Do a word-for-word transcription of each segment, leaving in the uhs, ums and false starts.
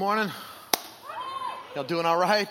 morning. Y'all doing all right?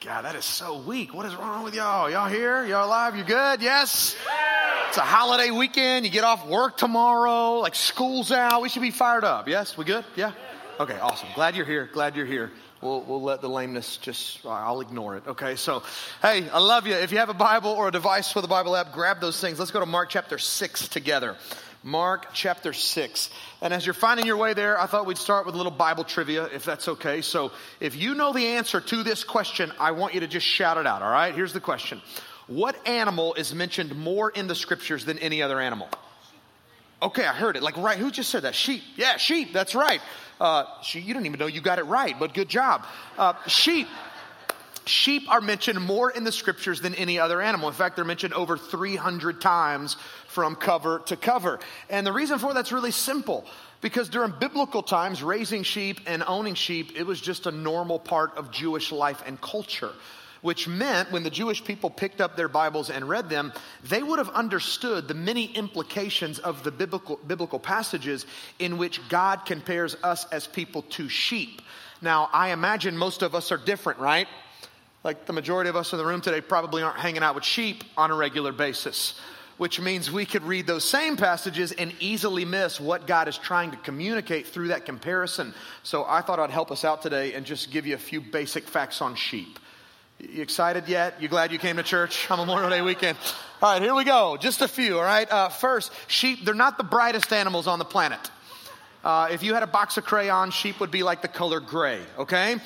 God, that is so weak. What is wrong with y'all? Y'all here? Y'all alive? You good? Yes? Yeah. It's a holiday weekend. You get off work tomorrow. Like, school's out. We should be fired up. Yes? We good? Yeah? Okay, awesome. Glad you're here. Glad you're here. We'll we'll let the lameness just, I'll ignore it. Okay, so, hey, I love you. If you have a Bible or a device with a Bible app, grab those things. Let's go to Mark chapter six together. Mark chapter six. And as you're finding your way there, I thought we'd start with a little Bible trivia, if that's okay. So if you know the answer to this question, I want you to just shout it out, all right? Here's the question. What animal is mentioned more in the scriptures than any other animal? Okay, I heard it. Like, right, who just said that? Sheep. Yeah, sheep, that's right. Uh, she, you didn't even know you got it right, but good job. Uh, sheep. Sheep are mentioned more in the scriptures than any other animal. In fact, they're mentioned over three hundred times from cover to cover. And the reason for that's really simple, because during biblical times, raising sheep and owning sheep, it was just a normal part of Jewish life and culture, which meant when the Jewish people picked up their Bibles and read them, they would have understood the many implications of the biblical, biblical passages in which God compares us as people to sheep. Now, I imagine most of us are different, right? Like the majority of us in the room today probably aren't hanging out with sheep on a regular basis, which means we could read those same passages and easily miss what God is trying to communicate through that comparison. So I thought I'd help us out today and just give you a few basic facts on sheep. You excited yet? You glad you came to church on Memorial Day weekend? All right, here we go. Just a few, all right? Uh, first, sheep, they're not the brightest animals on the planet. Uh, if you had a box of crayons, sheep would be like the color gray, okay?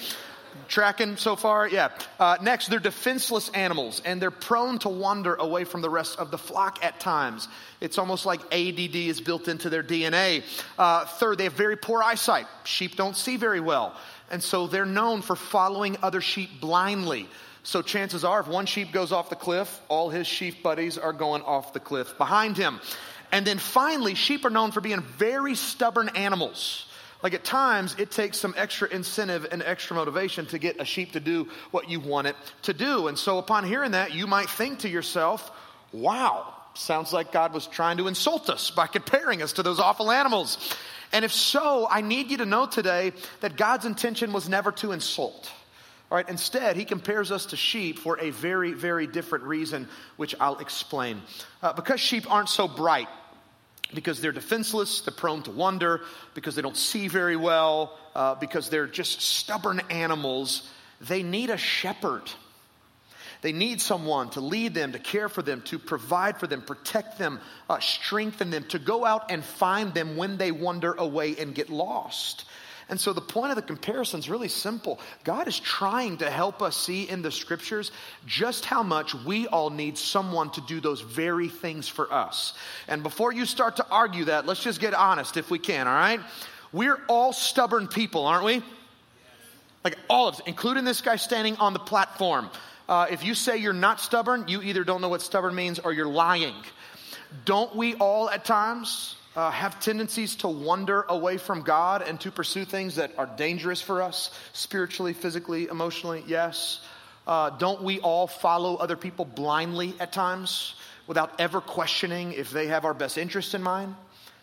Tracking so far? Yeah. Uh, next, they're defenseless animals, and they're prone to wander away from the rest of the flock at times. It's almost like A D D is built into their D N A. Uh, third, they have very poor eyesight. Sheep don't see very well, and so they're known for following other sheep blindly. So chances are, if one sheep goes off the cliff, all his sheep buddies are going off the cliff behind him. And then finally, sheep are known for being very stubborn animals. Like at times, it takes some extra incentive and extra motivation to get a sheep to do what you want it to do. And so upon hearing that, you might think to yourself, wow, sounds like God was trying to insult us by comparing us to those awful animals. And if so, I need you to know today that God's intention was never to insult. All right, instead, he compares us to sheep for a very, very different reason, which I'll explain. Uh, because sheep aren't so bright, because they're defenseless, they're prone to wander, because they don't see very well, uh, because they're just stubborn animals, they need a shepherd. They need someone to lead them, to care for them, to provide for them, protect them, uh, strengthen them, to go out and find them when they wander away and get lost. And so the point of the comparison is really simple. God is trying to help us see in the scriptures just how much we all need someone to do those very things for us. And before you start to argue that, let's just get honest if we can, all right? We're all stubborn people, aren't we? Like all of us, including this guy standing on the platform. Uh, if you say you're not stubborn, you either don't know what stubborn means or you're lying. Don't we all at times... Uh, have tendencies to wander away from God and to pursue things that are dangerous for us, spiritually, physically, emotionally? Yes. Uh, don't we all follow other people blindly at times without ever questioning if they have our best interest in mind?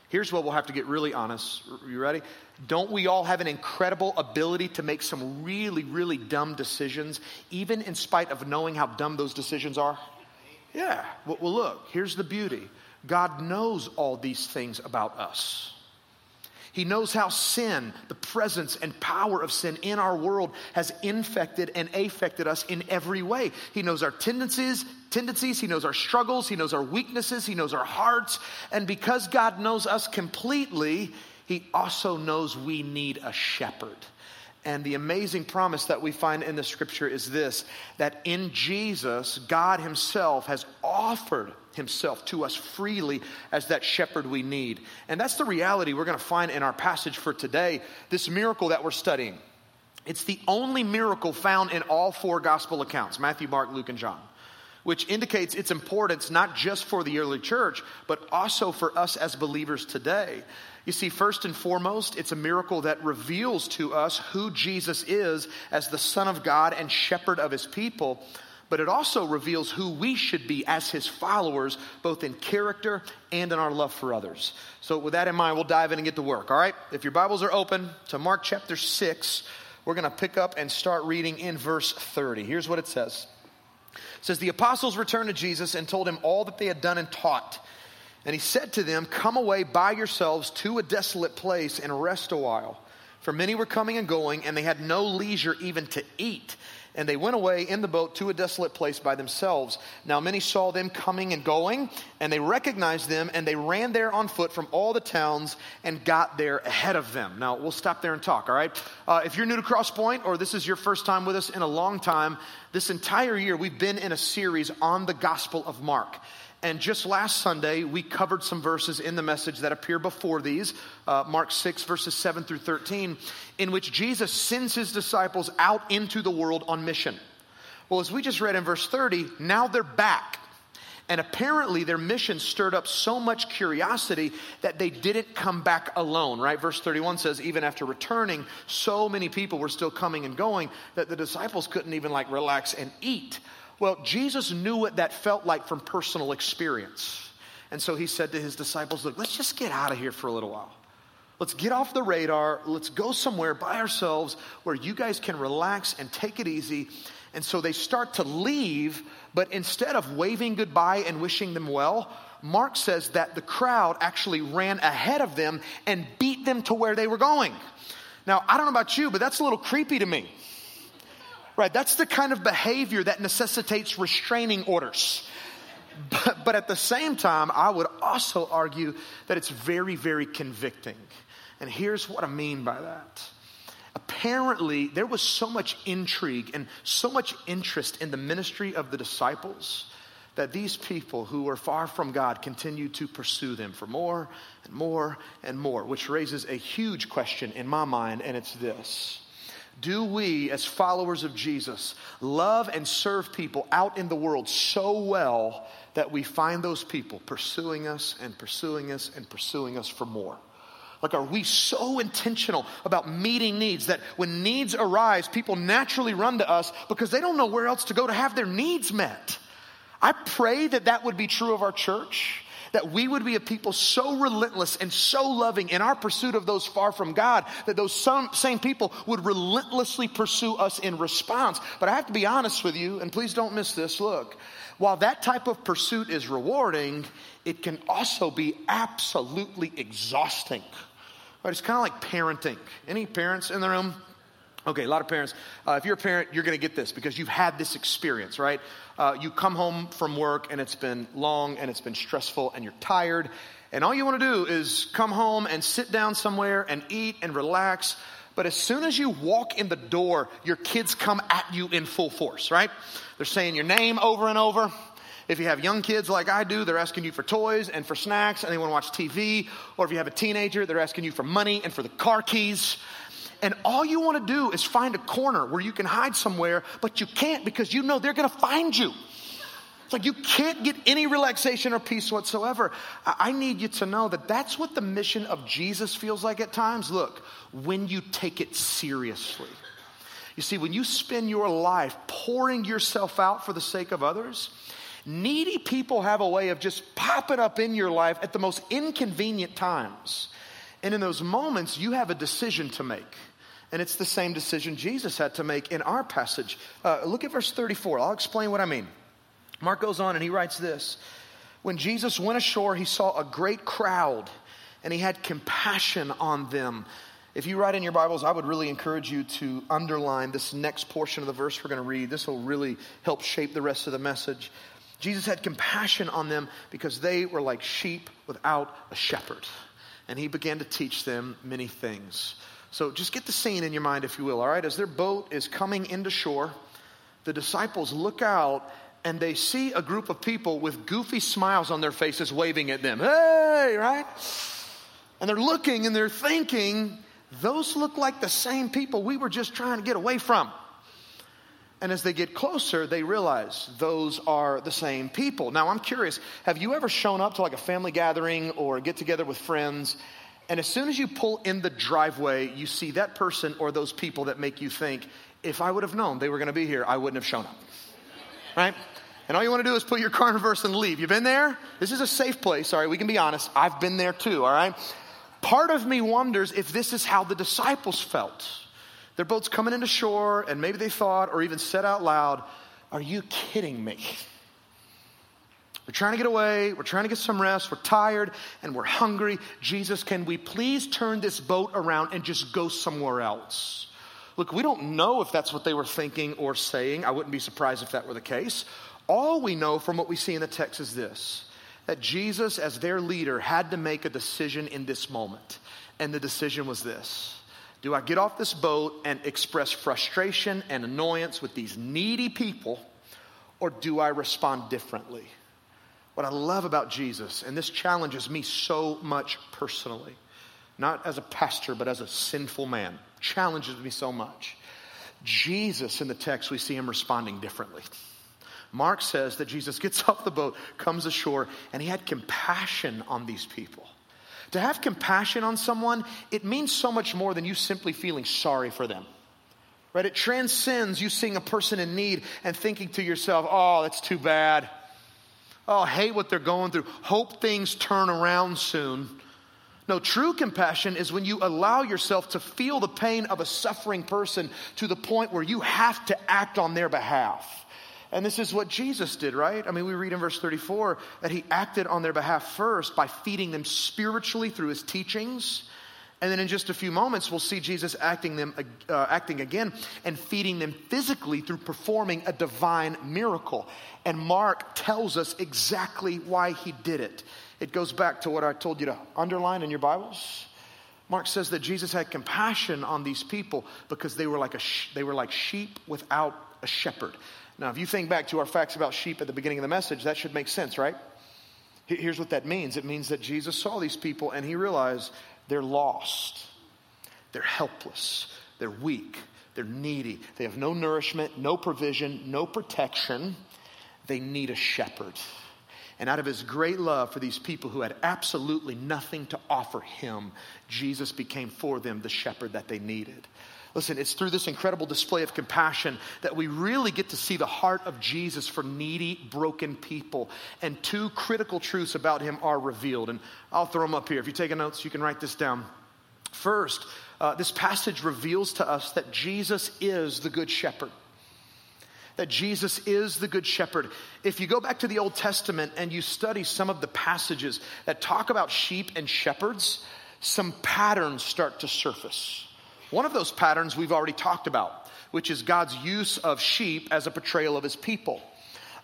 Here's what we'll have to get really honest. Are you ready? Don't we all have an incredible ability to make some really, really dumb decisions, even in spite of knowing how dumb those decisions are? Yeah. Well, look, here's the beauty. God knows all these things about us. He knows how sin, the presence and power of sin in our world has infected and affected us in every way. He knows our tendencies, tendencies. He knows our struggles. He knows our weaknesses. He knows our hearts. And because God knows us completely, he also knows we need a shepherd. And the amazing promise that we find in the scripture is this, that in Jesus, God himself has offered himself to us freely as that shepherd we need. And that's the reality we're going to find in our passage for today, this miracle that we're studying. It's the only miracle found in all four gospel accounts, Matthew, Mark, Luke, and John, which indicates its importance not just for the early church, but also for us as believers today. You see, first and foremost, it's a miracle that reveals to us who Jesus is as the Son of God and shepherd of his people. but it also reveals who we should be as his followers, both in character and in our love for others. So with that in mind, we'll dive in and get to work, all right? If your Bibles are open to Mark chapter six, we're going to pick up and start reading in verse thirty. Here's what it says. It says, the apostles returned to Jesus and told him all that they had done and taught. And he said to them, come away by yourselves to a desolate place and rest a while. For many were coming and going, and they had no leisure even to eat. And they went away in the boat to a desolate place by themselves. Now many saw them coming and going, and they recognized them, and they ran there on foot from all the towns and got there ahead of them. Now, we'll stop there and talk, all right? Uh, if you're new to Crosspoint, or this is your first time with us in a long time, this entire year we've been in a series on the Gospel of Mark. And just last Sunday, we covered some verses in the message that appear before these, uh, Mark six, verses seven through thirteen, in which Jesus sends his disciples out into the world on mission. Well, as we just read in verse thirty, now they're back. And apparently their mission stirred up so much curiosity that they didn't come back alone, right? Verse thirty-one says, even after returning, so many people were still coming and going that the disciples couldn't even like relax and eat. Well, Jesus knew what that felt like from personal experience. And so he said to his disciples, look, let's just get out of here for a little while. Let's get off the radar. Let's go somewhere by ourselves where you guys can relax and take it easy. And so they start to leave, but instead of waving goodbye and wishing them well, Mark says that the crowd actually ran ahead of them and beat them to where they were going. Now, I don't know about you, but that's a little creepy to me. Right, that's the kind of behavior that necessitates restraining orders. But, but at the same time, I would also argue that it's very, very convicting. And here's what I mean by that. Apparently, there was so much intrigue and so much interest in the ministry of the disciples that these people who were far from God continued to pursue them for more and more and more, which raises a huge question in my mind, and it's this. Do we, as followers of Jesus, love and serve people out in the world so well that we find those people pursuing us and pursuing us and pursuing us for more? Like, are we so intentional about meeting needs that when needs arise, people naturally run to us because they don't know where else to go to have their needs met? I pray that that would be true of our church, that we would be a people so relentless and so loving in our pursuit of those far from God that those some, same people would relentlessly pursue us in response. But I have to be honest with you, and please don't miss this. Look, while that type of pursuit is rewarding, it can also be absolutely exhausting. Right? It's kind of like parenting. Any parents in the room? Okay, a lot of parents. Uh, if you're a parent, you're going to get this because you've had this experience, right? Uh, you come home from work, and it's been long, and it's been stressful, and you're tired. And all you want to do is come home and sit down somewhere and eat and relax. But as soon as you walk in the door, your kids come at you in full force, right? They're saying your name over and over. If you have young kids like I do, they're asking you for toys and for snacks, and they want to watch T V. Or if you have a teenager, they're asking you for money and for the car keys. And all you want to do is find a corner where you can hide somewhere, but you can't because you know they're going to find you. It's like you can't get any relaxation or peace whatsoever. I need you to know that that's what the mission of Jesus feels like at times. Look, when you take it seriously. You see, when you spend your life pouring yourself out for the sake of others, needy people have a way of just popping up in your life at the most inconvenient times. And in those moments, you have a decision to make. And it's the same decision Jesus had to make in our passage. Uh, look at verse thirty-four. I'll explain what I mean. Mark goes on and he writes this. When Jesus went ashore, he saw a great crowd and he had compassion on them. If you write in your Bibles, I would really encourage you to underline this next portion of the verse we're going to read. This will really help shape the rest of the message. Jesus had compassion on them because they were like sheep without a shepherd. And he began to teach them many things. So just get the scene in your mind, if you will, all right? As their boat is coming into shore, the disciples look out and they see a group of people with goofy smiles on their faces waving at them. Hey, right? And they're looking and they're thinking, those look like the same people we were just trying to get away from. And as they get closer, they realize those are the same people. Now, I'm curious, have you ever shown up to like a family gathering or get together with friends, and as soon as you pull in the driveway, you see that person or those people that make you think, if I would have known they were going to be here, I wouldn't have shown up. right? And all you want to do is put your car in reverse and leave. You been there? This is a safe place. Sorry, we can be honest. I've been there too, all right? Part of me wonders if this is how the disciples felt. Their boat's coming into shore, and maybe they thought or even said out loud, are you kidding me? We're trying to get away. We're trying to get some rest. We're tired, and we're hungry. Jesus, can we please turn this boat around and just go somewhere else? Look, we don't know if that's what they were thinking or saying. I wouldn't be surprised if that were the case. All we know from what we see in the text is this, that Jesus, as their leader, had to make a decision in this moment. And the decision was this. Do I get off this boat and express frustration and annoyance with these needy people, or do I respond differently? What I love about Jesus, and this challenges me so much personally, not as a pastor, but as a sinful man, challenges me so much. Jesus, in the text, we see him responding differently. Mark says that Jesus gets off the boat, comes ashore, and he had compassion on these people. To have compassion on someone, it means so much more than you simply feeling sorry for them, right? It transcends you seeing a person in need and thinking to yourself, oh, that's too bad. Oh, I hate what they're going through. Hope things turn around soon. No, true compassion is when you allow yourself to feel the pain of a suffering person to the point where you have to act on their behalf. And this is what Jesus did, right? I mean, we read in verse thirty-four that he acted on their behalf first by feeding them spiritually through his teachings. And then in just a few moments, we'll see Jesus acting them uh, acting again and feeding them physically through performing a divine miracle. And Mark tells us exactly why he did it. It goes back to what I told you to underline in your Bibles. Mark says that Jesus had compassion on these people because they were like a sh- they were like sheep without a shepherd. Now, if you think back to our facts about sheep at the beginning of the message, that should make sense, right? Here's what that means. It means that Jesus saw these people and he realized they're lost. They're helpless. They're weak. They're needy. They have no nourishment, no provision, no protection. They need a shepherd. And out of his great love for these people who had absolutely nothing to offer him, Jesus became for them the shepherd that they needed. Listen, it's through this incredible display of compassion that we really get to see the heart of Jesus for needy, broken people. And two critical truths about him are revealed. And I'll throw them up here. If you're taking notes, you can write this down. First, uh, this passage reveals to us that Jesus is the good shepherd. That Jesus is the good shepherd. If you go back to the Old Testament and you study some of the passages that talk about sheep and shepherds, some patterns start to surface. One of those patterns we've already talked about, which is God's use of sheep as a portrayal of his people.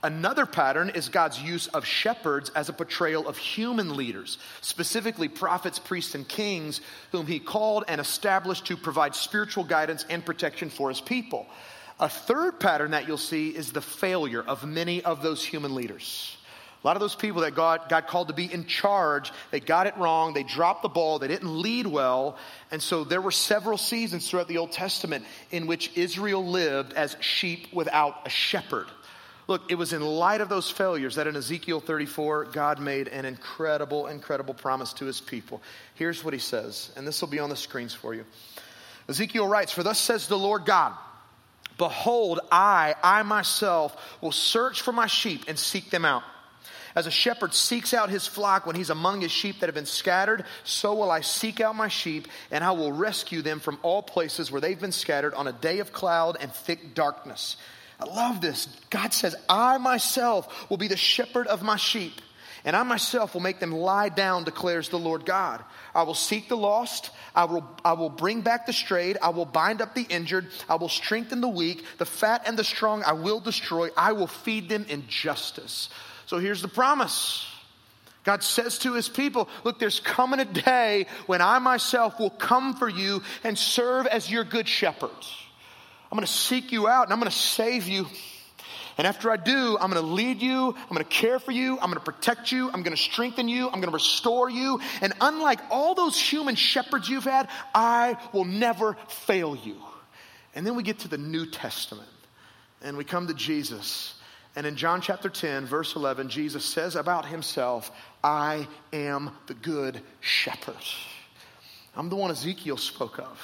Another pattern is God's use of shepherds as a portrayal of human leaders, specifically prophets, priests, and kings, whom he called and established to provide spiritual guidance and protection for his people. A third pattern that you'll see is the failure of many of those human leaders. A lot of those people that God, God called to be in charge, they got it wrong, they dropped the ball, they didn't lead well. And so there were several seasons throughout the Old Testament in which Israel lived as sheep without a shepherd. Look, it was in light of those failures that in Ezekiel thirty-four, God made an incredible, incredible promise to his people. Here's what he says, and this will be on the screens for you. Ezekiel writes, "For thus says the Lord God, behold, I, I myself will search for my sheep and seek them out. As a shepherd seeks out his flock when he's among his sheep that have been scattered, so will I seek out my sheep, and I will rescue them from all places where they've been scattered on a day of cloud and thick darkness." I love this. God says, "I myself will be the shepherd of my sheep, and I myself will make them lie down, declares the Lord God. I will seek the lost. I will, I will bring back the strayed. I will bind up the injured. I will strengthen the weak. The fat and the strong I will destroy. I will feed them in justice." So here's the promise. God says to his people, look, there's coming a day when I myself will come for you and serve as your good shepherd. I'm going to seek you out and I'm going to save you. And after I do, I'm going to lead you. I'm going to care for you. I'm going to protect you. I'm going to strengthen you. I'm going to restore you. And unlike all those human shepherds you've had, I will never fail you. And then we get to the New Testament and we come to Jesus. And in John chapter ten, verse eleven, Jesus says about himself, "I am the good shepherd. I'm the one Ezekiel spoke of.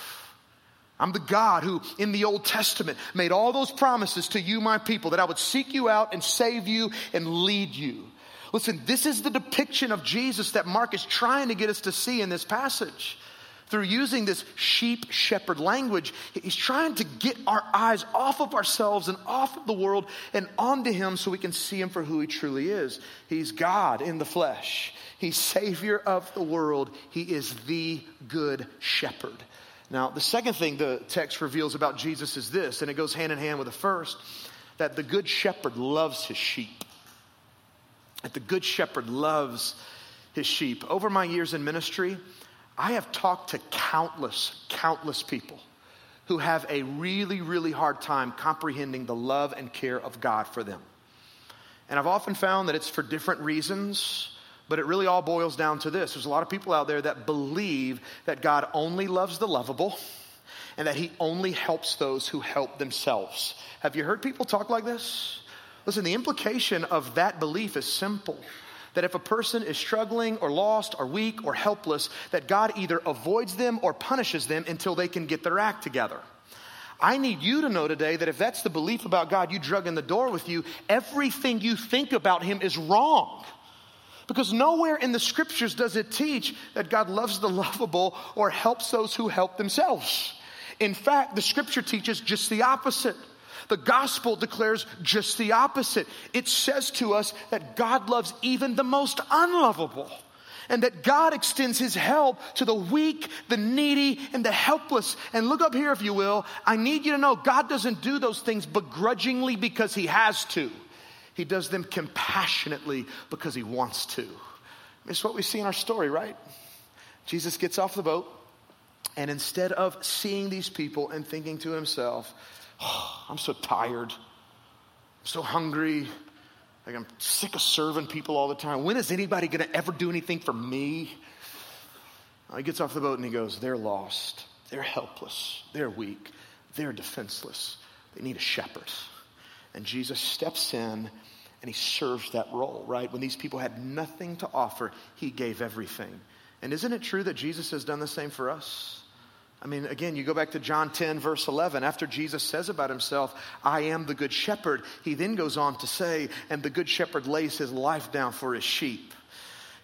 I'm the God who in the Old Testament made all those promises to you, my people, that I would seek you out and save you and lead you. Listen, this is the depiction of Jesus that Mark is trying to get us to see in this passage. Through using this sheep shepherd language, he's trying to get our eyes off of ourselves and off of the world and onto him so we can see him for who he truly is. He's God in the flesh. He's Savior of the world. He is the good shepherd. Now, the second thing the text reveals about Jesus is this, and it goes hand in hand with the first, that the good shepherd loves his sheep. That the good shepherd loves his sheep. Over my years in ministry, I have talked to countless, countless people who have a really, really hard time comprehending the love and care of God for them. And I've often found that it's for different reasons, but it really all boils down to this. There's a lot of people out there that believe that God only loves the lovable and that he only helps those who help themselves. Have you heard people talk like this? Listen, the implication of that belief is simple. That if a person is struggling or lost or weak or helpless, that God either avoids them or punishes them until they can get their act together. I need you to know today that if that's the belief about God you drug in the door with you, everything you think about him is wrong. Because nowhere in the scriptures does it teach that God loves the lovable or helps those who help themselves. In fact, the scripture teaches just the opposite. The gospel declares just the opposite. It says to us that God loves even the most unlovable, and that God extends his help to the weak, the needy, and the helpless. And look up here, if you will. I need you to know God doesn't do those things begrudgingly because he has to. He does them compassionately because he wants to. It's what we see in our story, right? Jesus gets off the boat, and instead of seeing these people and thinking to himself, oh, I'm so tired, I'm so hungry, like I'm sick of serving people all the time. When is anybody going to ever do anything for me? He gets off the boat and he goes, they're lost, they're helpless, they're weak, they're defenseless. They need a shepherd. And Jesus steps in and he serves that role, right? When these people had nothing to offer, he gave everything. And isn't it true that Jesus has done the same for us? I mean, again, you go back to John ten, verse eleven. After Jesus says about himself, I am the good shepherd, he then goes on to say, and the good shepherd lays his life down for his sheep.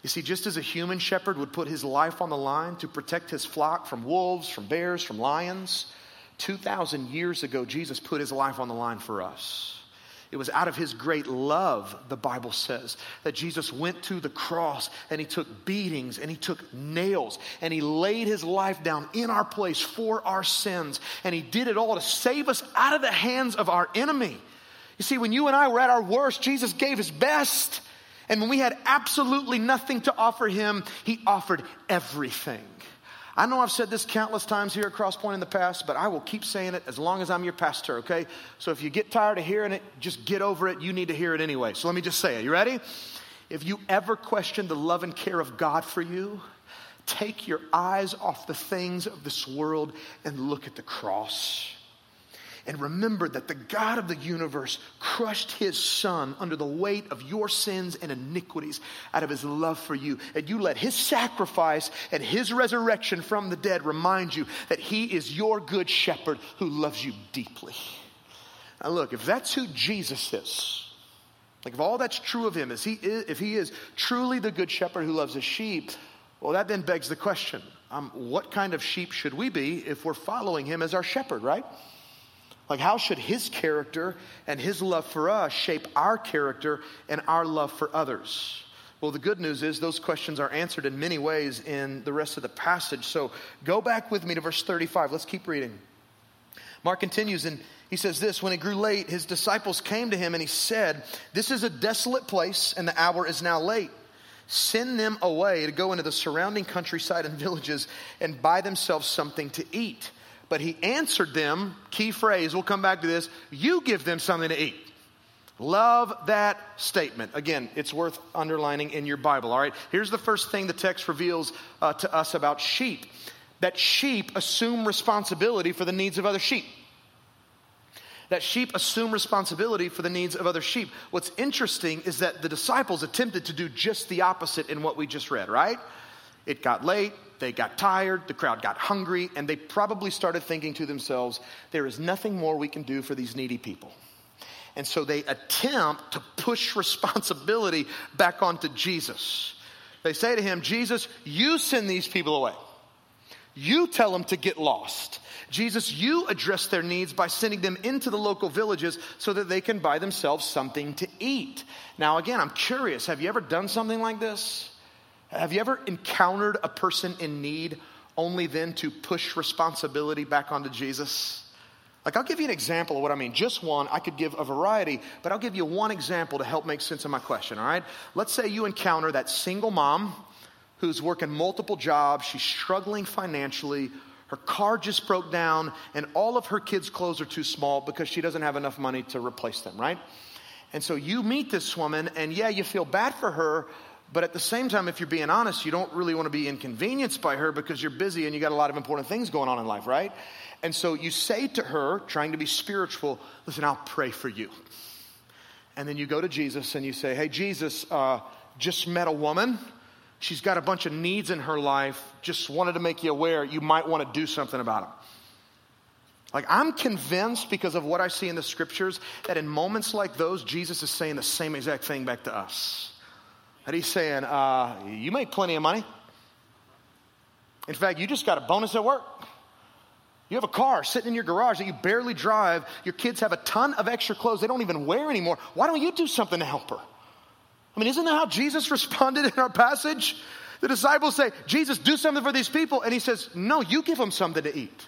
You see, just as a human shepherd would put his life on the line to protect his flock from wolves, from bears, from lions, two thousand years ago, Jesus put his life on the line for us. It was out of his great love, the Bible says, that Jesus went to the cross and he took beatings and he took nails and he laid his life down in our place for our sins. And he did it all to save us out of the hands of our enemy. You see, when you and I were at our worst, Jesus gave his best. And when we had absolutely nothing to offer him, he offered everything. I know I've said this countless times here at Crosspoint in the past, but I will keep saying it as long as I'm your pastor, okay? So if you get tired of hearing it, just get over it. You need to hear it anyway. So let me just say it. You ready? If you ever question the love and care of God for you, take your eyes off the things of this world and look at the cross. And remember that the God of the universe crushed his son under the weight of your sins and iniquities out of his love for you. And you let his sacrifice and his resurrection from the dead remind you that he is your good shepherd who loves you deeply. Now look, if that's who Jesus is, like if all that's true of him, is he is, if he is truly the good shepherd who loves his sheep, well, that then begs the question, um, what kind of sheep should we be if we're following him as our shepherd, right? Like, how should his character and his love for us shape our character and our love for others? Well, the good news is those questions are answered in many ways in the rest of the passage. So go back with me to verse thirty-five. Let's keep reading. Mark continues, and he says this, when it grew late, his disciples came to him, and he said, this is a desolate place, and the hour is now late. Send them away to go into the surrounding countryside and villages and buy themselves something to eat. But he answered them, key phrase, we'll come back to this, you give them something to eat. Love that statement. Again, it's worth underlining in your Bible, all right? Here's the first thing the text reveals uh, to us about sheep, that sheep assume responsibility for the needs of other sheep. That sheep assume responsibility for the needs of other sheep. What's interesting is that the disciples attempted to do just the opposite in what we just read, right? It got late, they got tired, the crowd got hungry, and they probably started thinking to themselves, there is nothing more we can do for these needy people. And so they attempt to push responsibility back onto Jesus. They say to him, Jesus, you send these people away. You tell them to get lost. Jesus, you address their needs by sending them into the local villages so that they can buy themselves something to eat. Now, again, I'm curious, have you ever done something like this? Have you ever encountered a person in need only then to push responsibility back onto Jesus? Like, I'll give you an example of what I mean. Just one. I could give a variety, but I'll give you one example to help make sense of my question, all right? Let's say you encounter that single mom who's working multiple jobs. She's struggling financially. Her car just broke down, and all of her kids' clothes are too small because she doesn't have enough money to replace them, right? And so you meet this woman, and yeah, you feel bad for her, but at the same time, if you're being honest, you don't really want to be inconvenienced by her because you're busy and you got a lot of important things going on in life, right? And so you say to her, trying to be spiritual, listen, I'll pray for you. And then you go to Jesus and you say, hey, Jesus, uh, just met a woman. She's got a bunch of needs in her life. Just wanted to make you aware you might want to do something about them. Like, I'm convinced because of what I see in the scriptures that in moments like those, Jesus is saying the same exact thing back to us. And he's saying, uh, you make plenty of money. In fact, you just got a bonus at work. You have a car sitting in your garage that you barely drive. Your kids have a ton of extra clothes they don't even wear anymore. Why don't you do something to help her? I mean, isn't that how Jesus responded in our passage? The disciples say, Jesus, do something for these people. And he says, no, you give them something to eat.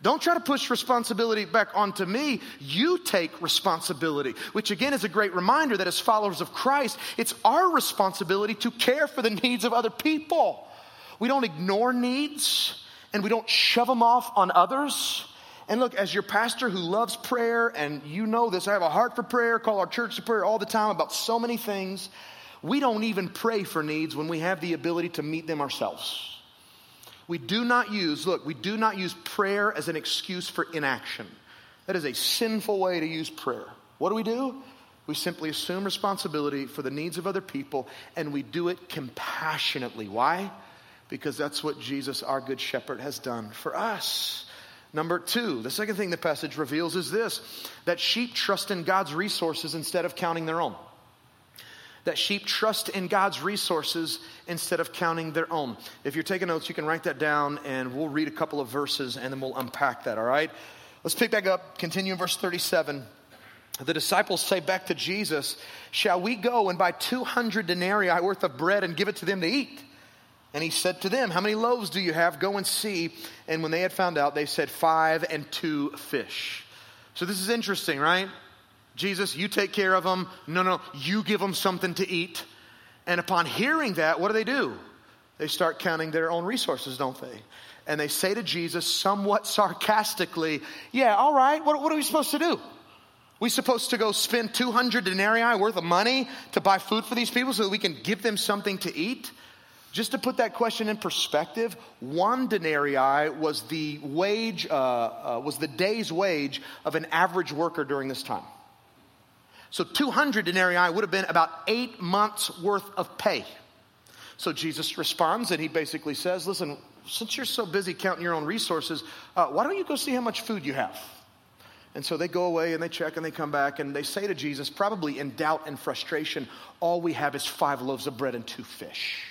Don't try to push responsibility back onto me. You take responsibility, which again is a great reminder that as followers of Christ, it's our responsibility to care for the needs of other people. We don't ignore needs and we don't shove them off on others. And look, as your pastor who loves prayer, and you know this, I have a heart for prayer, call our church to prayer all the time about so many things. We don't even pray for needs when we have the ability to meet them ourselves. We do not use, look, we do not use prayer as an excuse for inaction. That is a sinful way to use prayer. What do we do? We simply assume responsibility for the needs of other people, and we do it compassionately. Why? Because that's what Jesus, our good shepherd, has done for us. Number two, the second thing the passage reveals is this, that sheep trust in God's resources instead of counting their own. That sheep trust in God's resources instead of counting their own. If you're taking notes, you can write that down, and we'll read a couple of verses, and then we'll unpack that, all right? Let's pick back up, continue in verse thirty-seven. The disciples say back to Jesus, shall we go and buy two hundred denarii worth of bread and give it to them to eat? And he said to them, how many loaves do you have? Go and see. And when they had found out, they said five and two fish. So this is interesting, right? Jesus, you take care of them. No, no, you give them something to eat. And upon hearing that, what do they do? They start counting their own resources, don't they? And they say to Jesus somewhat sarcastically, yeah, all right, what, what are we supposed to do? We supposed to go spend two hundred denarii worth of money to buy food for these people so that we can give them something to eat? Just to put that question in perspective, one denarii was the wage, uh, uh, was the day's wage of an average worker during this time. So two hundred denarii would have been about eight months worth of pay. So Jesus responds and he basically says, listen, since you're so busy counting your own resources, uh, why don't you go see how much food you have? And so they go away and they check and they come back and they say to Jesus, probably in doubt and frustration, all we have is five loaves of bread and two fish.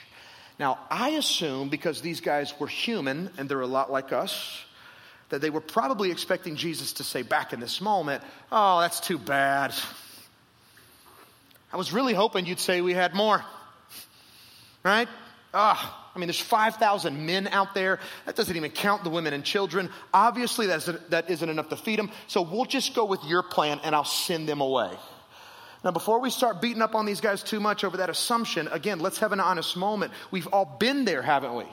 Now, I assume because these guys were human and they're a lot like us, that they were probably expecting Jesus to say back in this moment, oh, that's too bad. I was really hoping you'd say we had more, right? Ah, oh, I mean, there's five thousand men out there. That doesn't even count the women and children. Obviously, that's, that isn't enough to feed them. So we'll just go with your plan and I'll send them away. Now, before we start beating up on these guys too much over that assumption, again, let's have an honest moment. We've all been there, haven't we?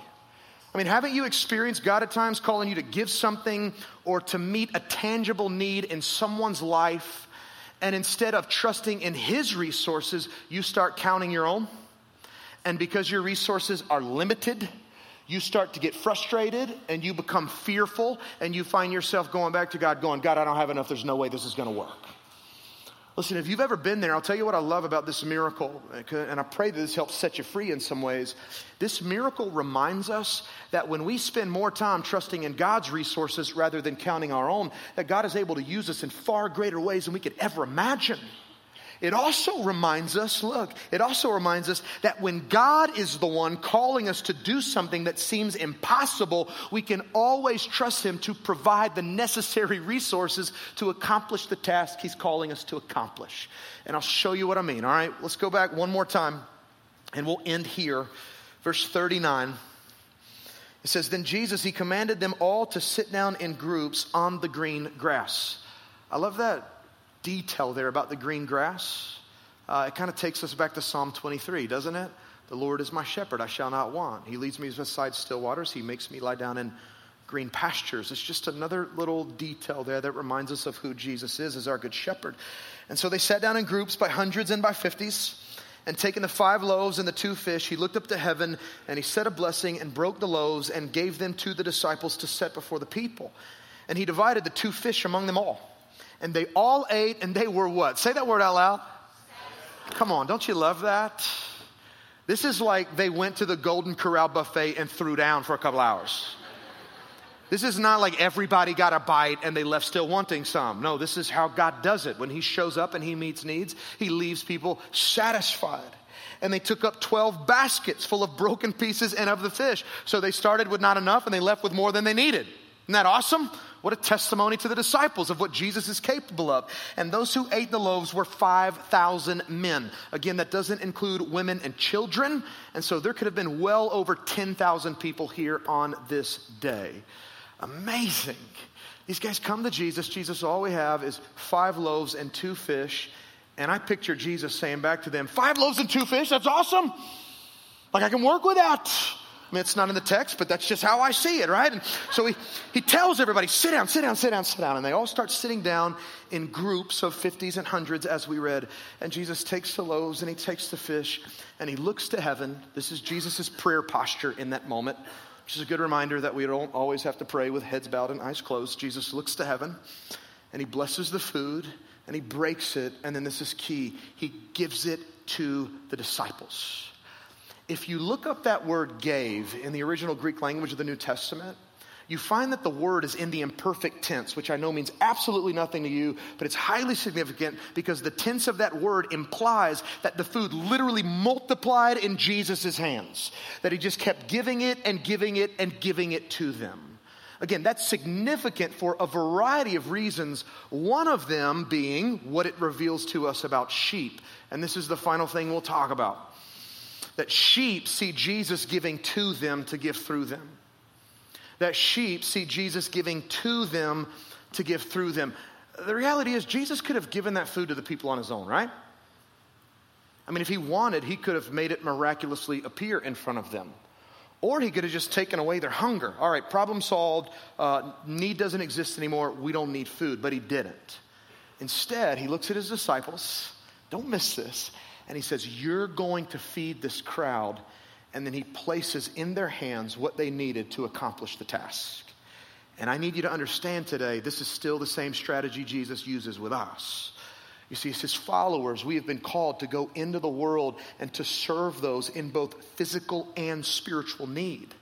I mean, haven't you experienced God at times calling you to give something or to meet a tangible need in someone's life, and instead of trusting in his resources, you start counting your own? And because your resources are limited, you start to get frustrated and you become fearful and you find yourself going back to God going, God, I don't have enough. There's no way this is going to work. Listen, if you've ever been there, I'll tell you what I love about this miracle, and I pray that this helps set you free in some ways. This miracle reminds us that when we spend more time trusting in God's resources rather than counting our own, that God is able to use us in far greater ways than we could ever imagine. It also reminds us, look, it also reminds us that when God is the one calling us to do something that seems impossible, we can always trust him to provide the necessary resources to accomplish the task he's calling us to accomplish. And I'll show you what I mean, all right? Let's go back one more time, and we'll end here. Verse thirty-nine, it says, "Then Jesus, he commanded them all to sit down in groups on the green grass." I love that detail there about the green grass. Uh, it kind of takes us back to Psalm twenty-three, doesn't it? The Lord is my shepherd, I shall not want. He leads me beside still waters. He makes me lie down in green pastures. It's just another little detail there that reminds us of who Jesus is as our good shepherd. And so they sat down in groups by hundreds and by fifties, and taking the five loaves and the two fish, he looked up to heaven and he said a blessing and broke the loaves and gave them to the disciples to set before the people. And he divided the two fish among them all. And they all ate, and they were what? Say that word out loud. Come on, don't you love that? This is like they went to the Golden Corral buffet and threw down for a couple hours. This is not like everybody got a bite and they left still wanting some. No, this is how God does it. When he shows up and he meets needs, he leaves people satisfied. And they took up twelve baskets full of broken pieces and of the fish. So they started with not enough, and they left with more than they needed. Isn't that awesome? What a testimony to the disciples of what Jesus is capable of. And those who ate the loaves were five thousand men. Again, that doesn't include women and children. And so there could have been well over ten thousand people here on this day. Amazing. These guys come to Jesus. Jesus, all we have is five loaves and two fish. And I picture Jesus saying back to them, five loaves and two fish, that's awesome. Like, I can work with that. I mean, it's not in the text, but that's just how I see it, right? And so he, he tells everybody, sit down, sit down, sit down, sit down. And they all start sitting down in groups of fifties and hundreds, as we read. And Jesus takes the loaves and he takes the fish and he looks to heaven. This is Jesus's prayer posture in that moment, which is a good reminder that we don't always have to pray with heads bowed and eyes closed. Jesus looks to heaven and he blesses the food and he breaks it. And then this is key. He gives it to the disciples. If you look up that word gave in the original Greek language of the New Testament, you find that the word is in the imperfect tense, which I know means absolutely nothing to you, but it's highly significant because the tense of that word implies that the food literally multiplied in Jesus' hands, that he just kept giving it and giving it and giving it to them. Again, that's significant for a variety of reasons, one of them being what it reveals to us about sheep. And this is the final thing we'll talk about. That sheep see Jesus giving to them to give through them. That sheep see Jesus giving to them to give through them. The reality is Jesus could have given that food to the people on his own, right? I mean, if he wanted, he could have made it miraculously appear in front of them. Or he could have just taken away their hunger. All right, problem solved. Uh, need doesn't exist anymore. We don't need food. But he didn't. Instead, he looks at his disciples. Don't miss this. And he says, you're going to feed this crowd. And then he places in their hands what they needed to accomplish the task. And I need you to understand today, this is still the same strategy Jesus uses with us. You see, as his followers, we have been called to go into the world and to serve those in both physical and spiritual need.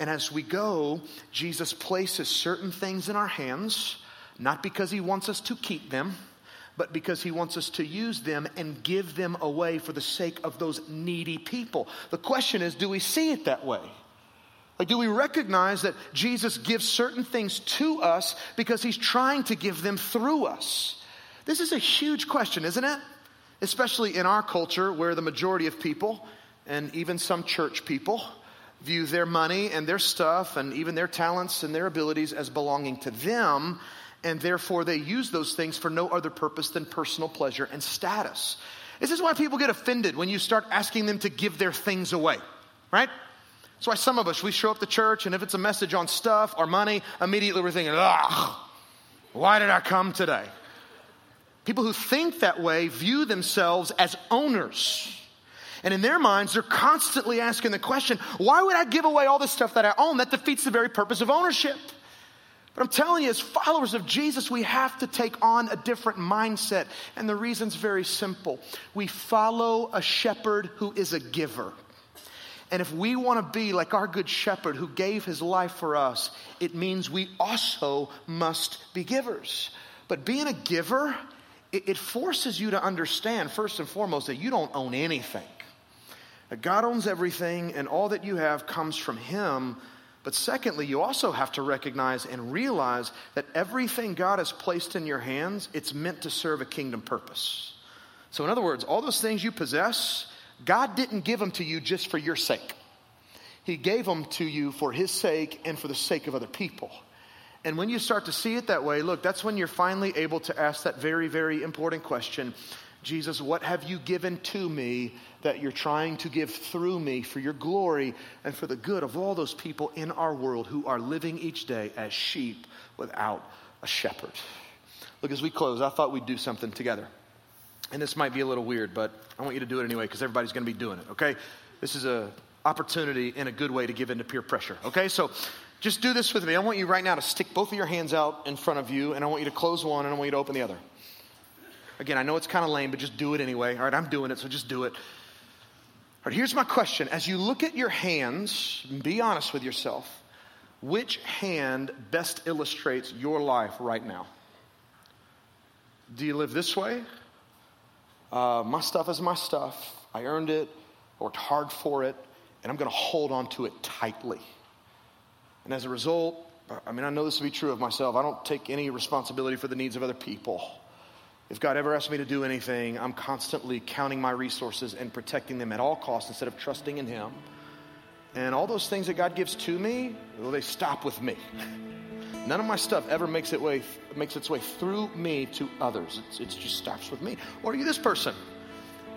And as we go, Jesus places certain things in our hands, not because he wants us to keep them, but because he wants us to use them and give them away for the sake of those needy people. The question is, do we see it that way? Like, do we recognize that Jesus gives certain things to us because he's trying to give them through us? This is a huge question, isn't it? Especially in our culture, where the majority of people, and even some church people, view their money and their stuff and even their talents and their abilities as belonging to them. And therefore, they use those things for no other purpose than personal pleasure and status. This is why people get offended when you start asking them to give their things away, right? That's why some of us, we show up to church, and if it's a message on stuff or money, immediately we're thinking, ugh, why did I come today? People who think that way view themselves as owners. And in their minds, they're constantly asking the question, why would I give away all this stuff that I own? That defeats the very purpose of ownership. But I'm telling you, as followers of Jesus, we have to take on a different mindset. And the reason's very simple. We follow a shepherd who is a giver. And if we want to be like our good shepherd who gave his life for us, it means we also must be givers. But being a giver, it, it forces you to understand, first and foremost, that you don't own anything. That God owns everything, and all that you have comes from him. But secondly, you also have to recognize and realize that everything God has placed in your hands, it's meant to serve a kingdom purpose. So in other words, all those things you possess, God didn't give them to you just for your sake. He gave them to you for his sake and for the sake of other people. And when you start to see it that way, look, that's when you're finally able to ask that very, very important question. Jesus, what have you given to me that you're trying to give through me for your glory and for the good of all those people in our world who are living each day as sheep without a shepherd? Look, as we close, I thought we'd do something together. And this might be a little weird, but I want you to do it anyway because everybody's going to be doing it, okay? This is an opportunity and a good way to give in to peer pressure, okay? So just do this with me. I want you right now to stick both of your hands out in front of you, and I want you to close one, and I want you to open the other. Again, I know it's kind of lame, but just do it anyway. All right, I'm doing it, so just do it. All right, here's my question. As you look at your hands, be honest with yourself. Which hand best illustrates your life right now? Do you live this way? Uh, my stuff is my stuff. I earned it. I worked hard for it. And I'm going to hold on to it tightly. And as a result, I mean, I know this to be true of myself. I don't take any responsibility for the needs of other people. If God ever asks me to do anything, I'm constantly counting my resources and protecting them at all costs instead of trusting in him. And all those things that God gives to me, well, they stop with me. None of my stuff ever makes, it way, makes its way through me to others. It just stops with me. Or are you this person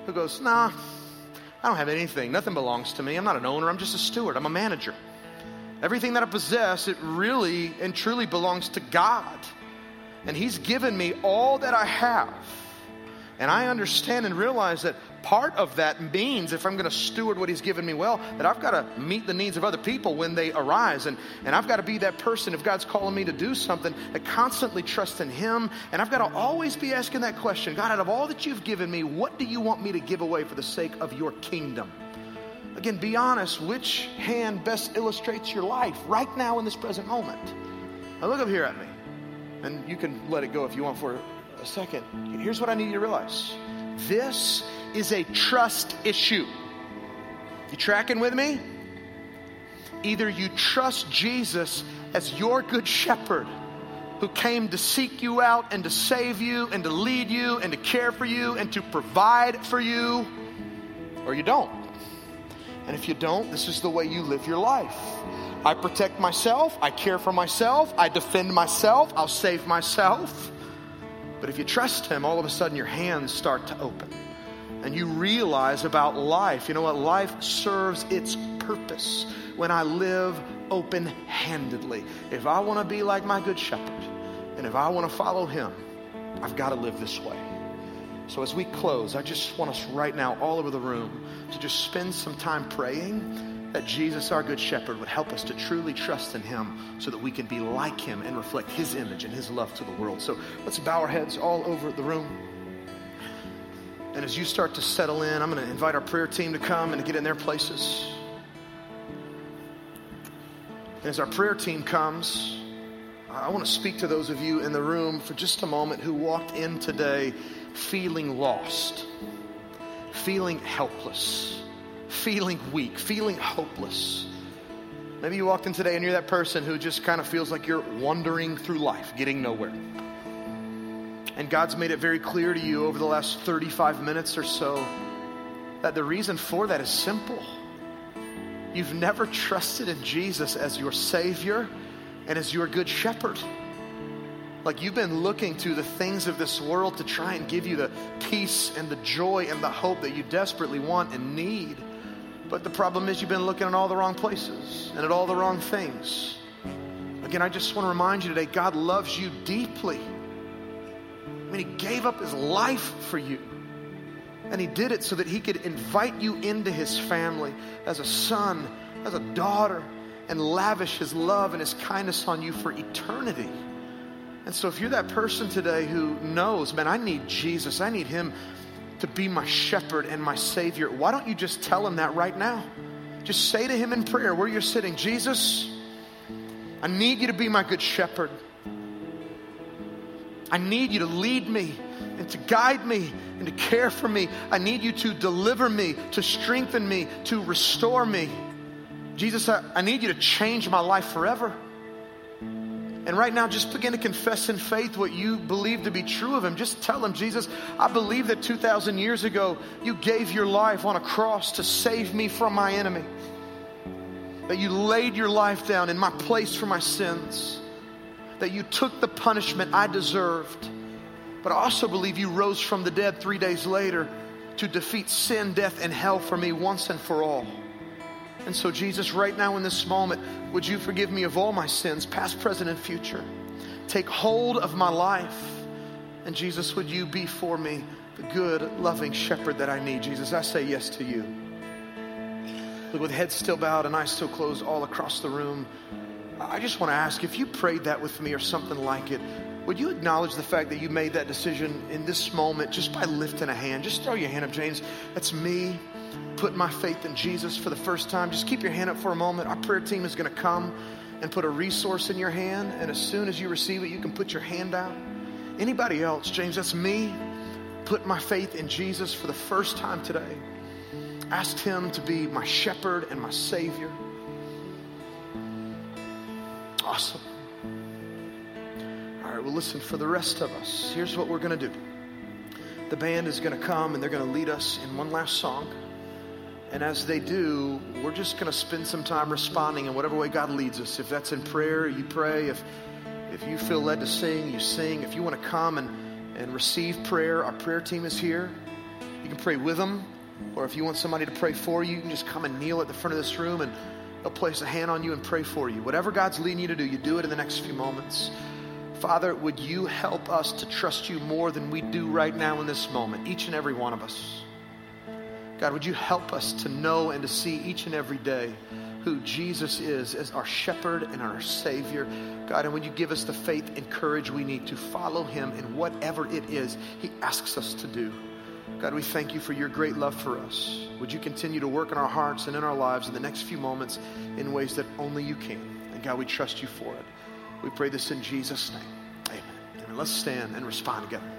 who goes, nah, I don't have anything. Nothing belongs to me. I'm not an owner. I'm just a steward. I'm a manager. Everything that I possess, it really and truly belongs to God. And he's given me all that I have. And I understand and realize that part of that means, if I'm going to steward what he's given me well, that I've got to meet the needs of other people when they arise. And, and I've got to be that person, if God's calling me to do something, that constantly trusts in him. And I've got to always be asking that question, God, out of all that you've given me, what do you want me to give away for the sake of your kingdom? Again, be honest, which hand best illustrates your life right now in this present moment? Now look up here at me. And you can let it go if you want for a second. Here's what I need you to realize. This is a trust issue. You tracking with me? Either you trust Jesus as your good shepherd who came to seek you out and to save you and to lead you and to care for you and to provide for you, or you don't. And if you don't, this is the way you live your life. I protect myself, I care for myself, I defend myself, I'll save myself. But if you trust him, all of a sudden your hands start to open. And you realize about life, you know what? Life serves its purpose when I live open-handedly. If I want to be like my good shepherd, and if I want to follow him, I've got to live this way. So as we close, I just want us right now all over the room to just spend some time praying that Jesus, our good shepherd, would help us to truly trust in him so that we can be like him and reflect his image and his love to the world. So let's bow our heads all over the room. And as you start to settle in, I'm going to invite our prayer team to come and to get in their places. And as our prayer team comes, I want to speak to those of you in the room for just a moment who walked in today feeling lost, feeling helpless, feeling weak, feeling hopeless. Maybe you walked in today and you're that person who just kind of feels like you're wandering through life, getting nowhere. And God's made it very clear to you over the last thirty-five minutes or so that the reason for that is simple. You've never trusted in Jesus as your Savior and as your good shepherd. Like you've been looking to the things of this world to try and give you the peace and the joy and the hope that you desperately want and need. But the problem is you've been looking in all the wrong places and at all the wrong things. Again, I just want to remind you today, God loves you deeply. I mean, he gave up his life for you. And he did it so that he could invite you into his family as a son, as a daughter, and lavish his love and his kindness on you for eternity. And so if you're that person today who knows, man, I need Jesus, I need him to be my shepherd and my savior, why don't you just tell him that right now? Just say to him in prayer where you're sitting, Jesus, I need you to be my good shepherd. I need you to lead me and to guide me and to care for me. I need you to deliver me, to strengthen me, to restore me. Jesus, I, I need you to change my life forever. And right now, just begin to confess in faith what you believe to be true of him. Just tell him, Jesus, I believe that two thousand years ago, you gave your life on a cross to save me from my enemy. That you laid your life down in my place for my sins. That you took the punishment I deserved. But I also believe you rose from the dead three days later to defeat sin, death, and hell for me once and for all. And so, Jesus, right now in this moment, would you forgive me of all my sins, past, present, and future? Take hold of my life. And Jesus, would you be for me the good, loving shepherd that I need? Jesus, I say yes to you. Look, with heads still bowed and eyes still closed all across the room, I just want to ask, if you prayed that with me or something like it, would you acknowledge the fact that you made that decision in this moment just by lifting a hand? Just throw your hand up, James. That's me. Put my faith in Jesus for the first time. Just keep your hand up for a moment. Our prayer team is going to come and put a resource in your hand. And as soon as you receive it, you can put your hand out. Anybody else? James, that's me. Put my faith in Jesus for the first time today. Asked him to be my shepherd and my savior. Awesome. All right, well, listen, for the rest of us, here's what we're going to do. The band is going to come and they're going to lead us in one last song. And as they do, we're just going to spend some time responding in whatever way God leads us. If that's in prayer, you pray. If if you feel led to sing, you sing. If you want to come and, and receive prayer, our prayer team is here. You can pray with them. Or if you want somebody to pray for you, you can just come and kneel at the front of this room and they'll place a hand on you and pray for you. Whatever God's leading you to do, you do it in the next few moments. Father, would you help us to trust you more than we do right now in this moment, each and every one of us. God, would you help us to know and to see each and every day who Jesus is as our shepherd and our savior. God, and would you give us the faith and courage we need to follow him in whatever it is he asks us to do. God, we thank you for your great love for us. Would you continue to work in our hearts and in our lives in the next few moments in ways that only you can. And God, we trust you for it. We pray this in Jesus' name. Amen. And let's stand and respond together.